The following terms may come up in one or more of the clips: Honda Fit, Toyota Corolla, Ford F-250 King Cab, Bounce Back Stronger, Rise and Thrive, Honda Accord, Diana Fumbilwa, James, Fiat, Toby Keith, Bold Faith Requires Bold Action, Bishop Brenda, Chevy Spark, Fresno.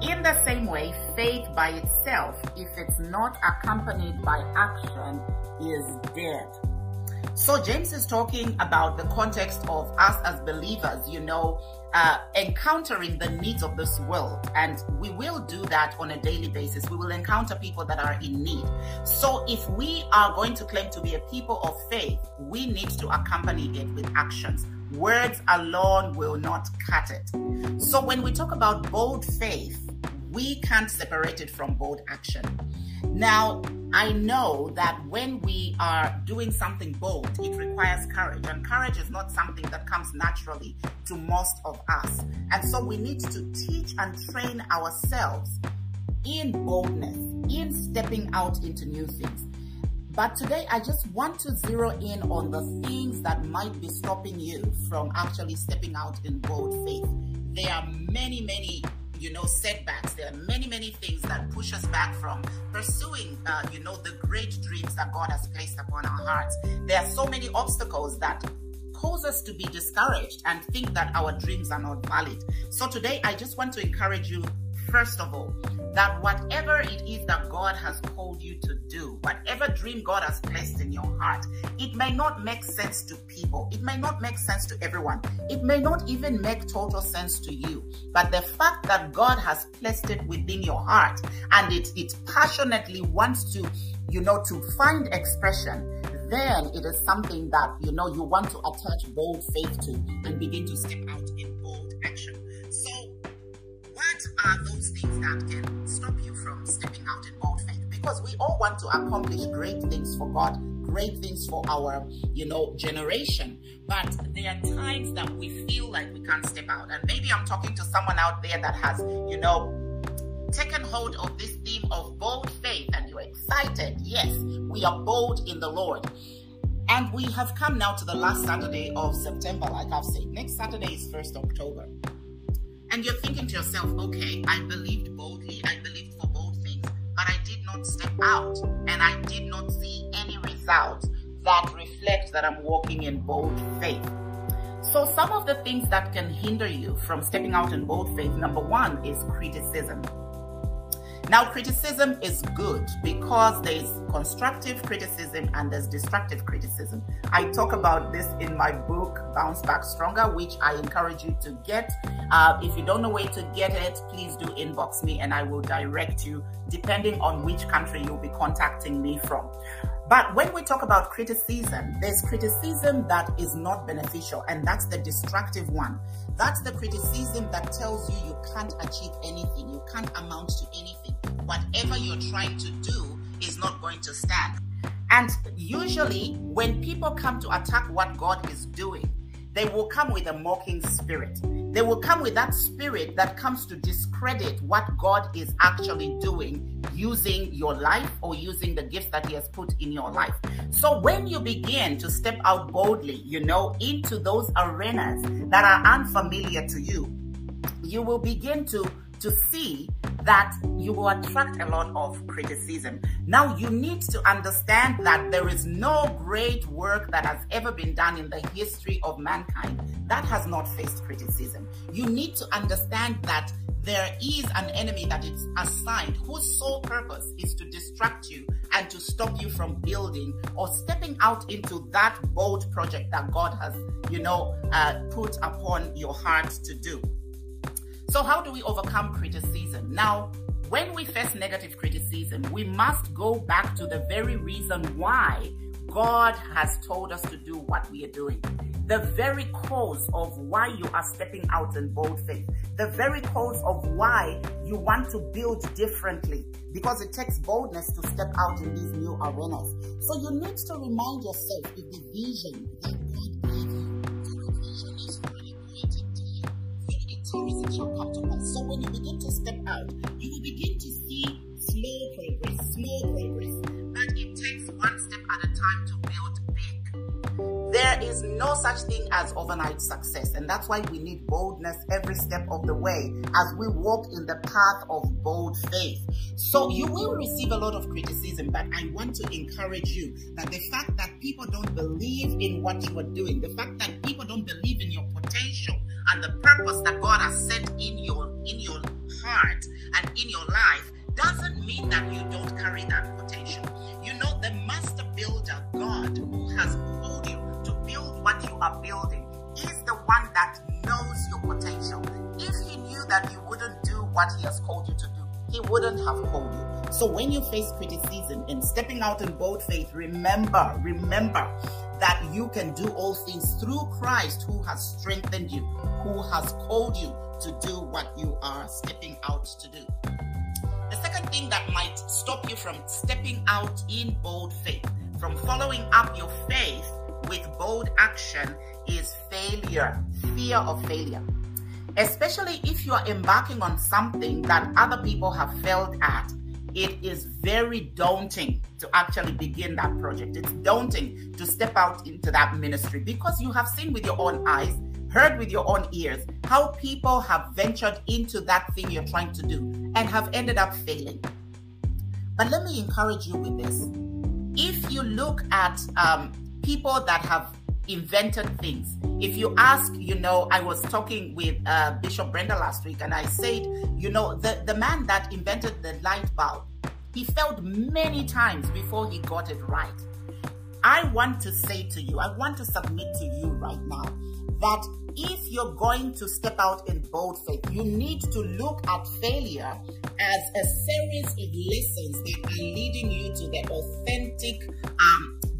In the same way, faith by itself, if it's not accompanied by action, is dead." So James is talking about the context of us as believers, encountering the needs of this world. And we will do that on a daily basis. We will encounter people that are in need. So if we are going to claim to be a people of faith, we need to accompany it with actions. Words alone will not cut it. So when we talk about bold faith, we can't separate it from bold action. Now, I know that when we are doing something bold, it requires courage, and courage is not something that comes naturally to most of us. And so we need to teach and train ourselves in boldness, in stepping out into new things. But today, I just want to zero in on the things that might be stopping you from actually stepping out in bold faith. There are many, many setbacks. There are many, many things that push us back from pursuing, the great dreams that God has placed upon our hearts. There are so many obstacles that cause us to be discouraged and think that our dreams are not valid. So today, I just want to encourage you, first of all, that whatever it is that God has called you to do, whatever dream God has placed in your heart, it may not make sense to people. It may not make sense to everyone. It may not even make total sense to you. But the fact that God has placed it within your heart and it passionately wants to, to find expression, then it is something that, you want to attach bold faith to and begin to step out in bold action. So what are those things that can stop you from stepping out in bold faith? Because we all want to accomplish great things for God, great things for our, generation. But there are times that we feel like we can't step out. And maybe I'm talking to someone out there that has, taken hold of this theme of bold faith and you're excited. Yes, we are bold in the Lord. And we have come now to the last Saturday of September, like I've said. Next Saturday is 1st October. And you're thinking to yourself, okay, I believed boldly, I believed for bold things, but I did not step out and I did not see any results that reflect that I'm walking in bold faith. So some of the things that can hinder you from stepping out in bold faith, number one is criticism. Now, criticism is good because there's constructive criticism and there's destructive criticism. I talk about this in my book, Bounce Back Stronger, which I encourage you to get. If you don't know where to get it, please do inbox me and I will direct you depending on which country you'll be contacting me from. But when we talk about criticism, there's criticism that is not beneficial, and that's the destructive one. That's the criticism that tells you you can't achieve anything, you can't amount to anything. Whatever you're trying to do is not going to stand. And usually when people come to attack what God is doing, they will come with a mocking spirit. They will come with that spirit that comes to discredit what God is actually doing using your life or using the gifts that he has put in your life. So when you begin to step out boldly, into those arenas that are unfamiliar to you, you will begin to see that you will attract a lot of criticism. Now, you need to understand that there is no great work that has ever been done in the history of mankind that has not faced criticism. You need to understand that there is an enemy that is assigned whose sole purpose is to distract you and to stop you from building or stepping out into that bold project that God has, put upon your heart to do. So how do we overcome criticism? Now, when we face negative criticism, we must go back to the very reason why God has told us to do what we are doing. The very cause of why you are stepping out in bold faith. The very cause of why you want to build differently. Because it takes boldness to step out in these new arenas. So you need to remind yourself of the vision that God gave you. So when you begin to step out, you will begin to see slow progress, but it takes one step at a time to build big. There is no such thing as overnight success, and that's why we need boldness every step of the way as we walk in the path of bold faith. So you will receive a lot of criticism, but I want to encourage you that the fact that people don't believe in what you are doing, the fact that people don't believe in your potential, and the purpose that God has set in your heart and in your life doesn't mean that you don't carry that potential. The master builder, God, who has called you to build what you are building, is the one that knows your potential. If he knew that you wouldn't do what he has called you to do, he wouldn't have called you. So when you face criticism and stepping out in bold faith, remember that you can do all things through Christ who has strengthened you, who has called you to do what you are stepping out to do. The second thing that might stop you from stepping out in bold faith, from following up your faith with bold action, is failure, fear of failure. Especially if you are embarking on something that other people have failed at, it is very daunting to actually begin that project. It's daunting to step out into that ministry because you have seen with your own eyes, heard with your own ears, how people have ventured into that thing you're trying to do and have ended up failing. But let me encourage you with this. If you look at people that have invented things. If you ask, I was talking with Bishop Brenda last week, and I said, the man that invented the light bulb, he failed many times before he got it right. I want to say to you, I want to submit to you right now that if you're going to step out in bold faith, you need to look at failure as a series of lessons that are leading you to the authentic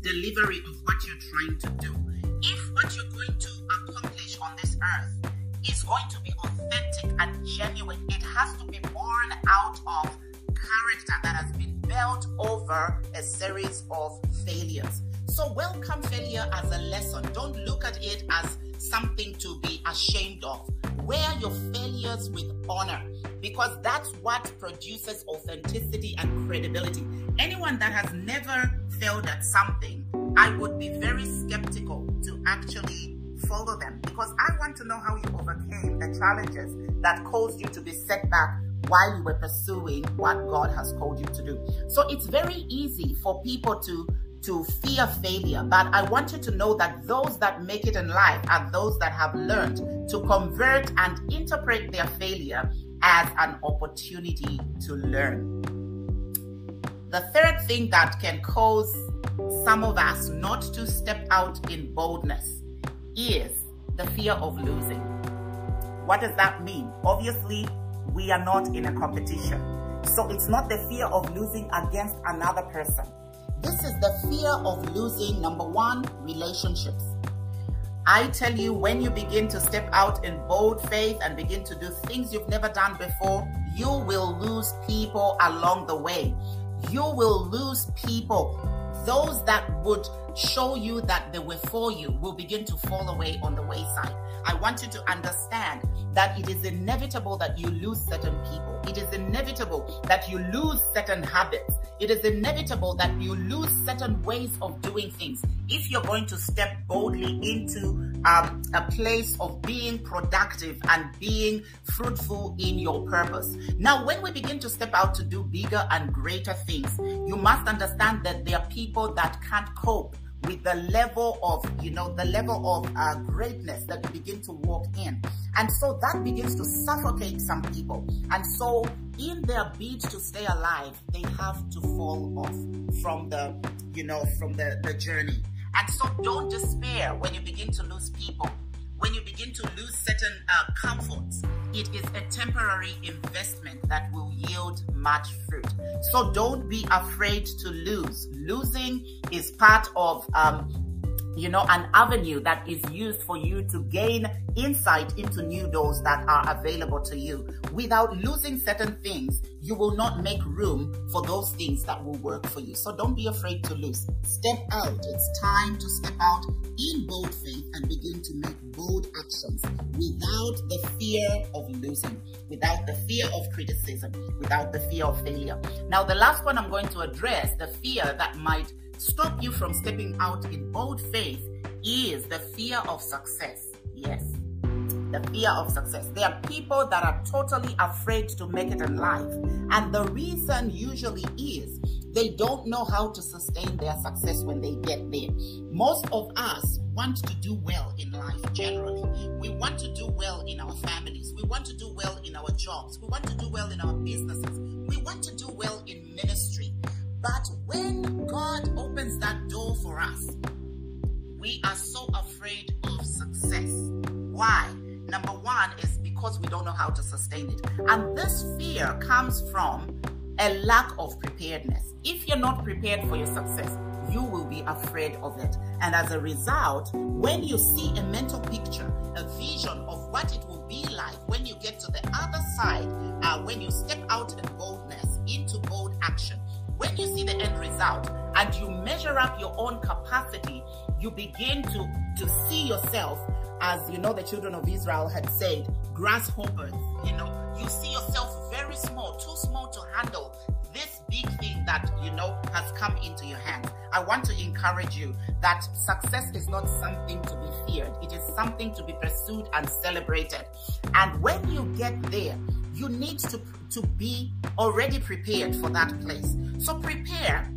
delivery of what you're trying to do. If what you're going to accomplish on this earth is going to be authentic and genuine, it has to be born out of character that has been built over a series of failures. So welcome failure as a lesson. Don't look at it as something to be ashamed of. Wear your failures with honor, because that's what produces authenticity and credibility. Anyone that has never failed at something, I would be very skeptical to actually follow them, because I want to know how you overcame the challenges that caused you to be set back while you were pursuing what God has called you to do. So it's very easy for people to fear failure, but I want you to know that those that make it in life are those that have learned to convert and interpret their failure as an opportunity to learn. The third thing that can cause some of us not to step out in boldness is the fear of losing. What does that mean? Obviously, we are not in a competition. So it's not the fear of losing against another person. This is the fear of losing, number one, relationships. I tell you, when you begin to step out in bold faith and begin to do things you've never done before, you will lose people along the way. You will lose people. Those that would show you that they were for you will begin to fall away on the wayside. I want you to understand that it is inevitable that you lose certain people. It is inevitable that you lose certain habits. It is inevitable that you lose certain ways of doing things. If you're going to step boldly into a place of being productive and being fruitful in your purpose. Now, when we begin to step out to do bigger and greater things, you must understand that there are people that can't cope with the level of, the level of greatness that you begin to walk in. And so that begins to suffocate some people. And so in their bid to stay alive, they have to fall off from the journey. And so don't despair when you begin to lose people, when you begin to lose certain comforts. It is a temporary investment that will yield much fruit. So don't be afraid to lose. Losing is part of, an avenue that is used for you to gain insight into new doors that are available to you. Without losing certain things, you will not make room for those things that will work for you. So don't be afraid to lose. Step out. It's time to step out in bold faith and begin to make bold actions without the fear of losing, without the fear of criticism, without the fear of failure. Now, the last one I'm going to address, the fear that might stop you from stepping out in bold faith, is the fear of success. Yes, the fear of success. There are people that are totally afraid to make it in life. And the reason usually is they don't know how to sustain their success when they get there. Most of us want to do well in life generally. We want to do well in our families. We want to do well in our jobs. We want to do well in our businesses. We want to do well in ministry. But when God opens that door for us, we are so afraid of success. Why? Number one is because we don't know how to sustain it. And this fear comes from a lack of preparedness. If you're not prepared for your success, you will be afraid of it. And as a result, when you see a mental picture, a vision of what it will be like when you get to the other side, when you step out in boldness into bold action, when you see the end result and you measure up your own capacity, you begin to see yourself as, the children of Israel had said, grasshoppers. You see yourself very small, too small to handle this big thing that, has come into your hands. I want to encourage you that success is not something to be feared. It is something to be pursued and celebrated. And when you get there, you need to be already prepared for that place. So prepare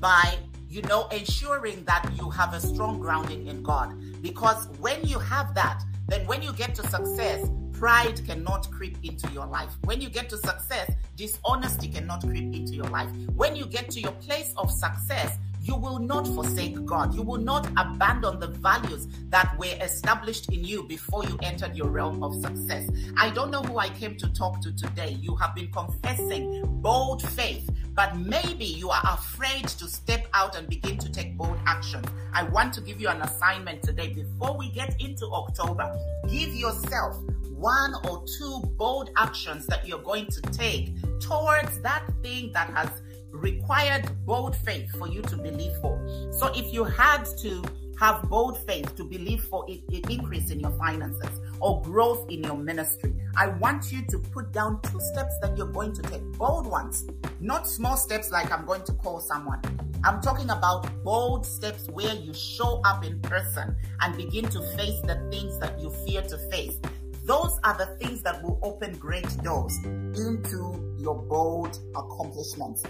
by you know, ensuring that you have a strong grounding in God. Because when you have that, then when you get to success, pride cannot creep into your life. When you get to success, dishonesty cannot creep into your life. When you get to your place of success, you will not forsake God. You will not abandon the values that were established in you before you entered your realm of success. I don't know who I came to talk to today. You have been confessing bold faith, but maybe you are afraid to step out and begin to take bold actions. I want to give you an assignment today. Before we get into October, give yourself one or two bold actions that you're going to take towards that thing that has required bold faith for you to believe for. So if you had to have bold faith to believe for an increase in your finances or growth in your ministry, I want you to put down two steps that you're going to take, bold ones, not small steps like I'm going to call someone. I'm talking about bold steps where you show up in person and begin to face the things that you fear to face. Those are the things that will open great doors into your bold accomplishments.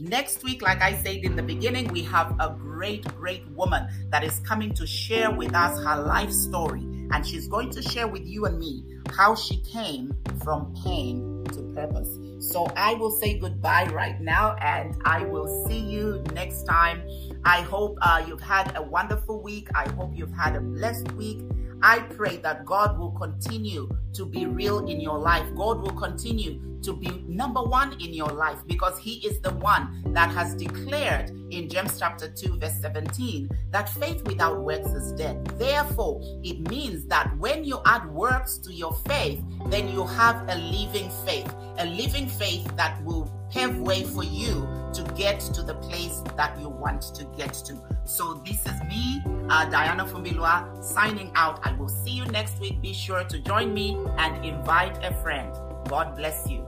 Next week, like I said in the beginning, we have a great woman that is coming to share with us her life story. And she's going to share with you and me how she came from pain to purpose. So I will say goodbye right now, and I will see you next time. I hope you've had a wonderful week. I hope you've had a blessed week. I pray that God will continue to be real in your life. God will continue to be number one in your life, because he is the one that has declared in James chapter 2 verse 17 that faith without works is dead. Therefore, it means that when you add works to your faith, then you have a living faith that will pave way for you to get to the place that you want to get to. So this is me, Diana Fumbilwa, signing out. I will see you next week. Be sure to join me and invite a friend. God bless you.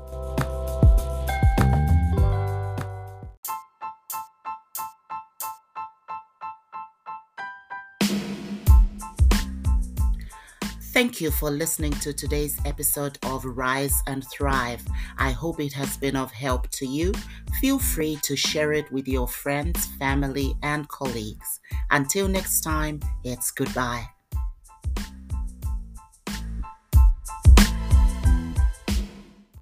Thank you for listening to today's episode of Rise and Thrive. I hope it has been of help to you. Feel free to share it with your friends, family, and colleagues. Until next time, it's goodbye.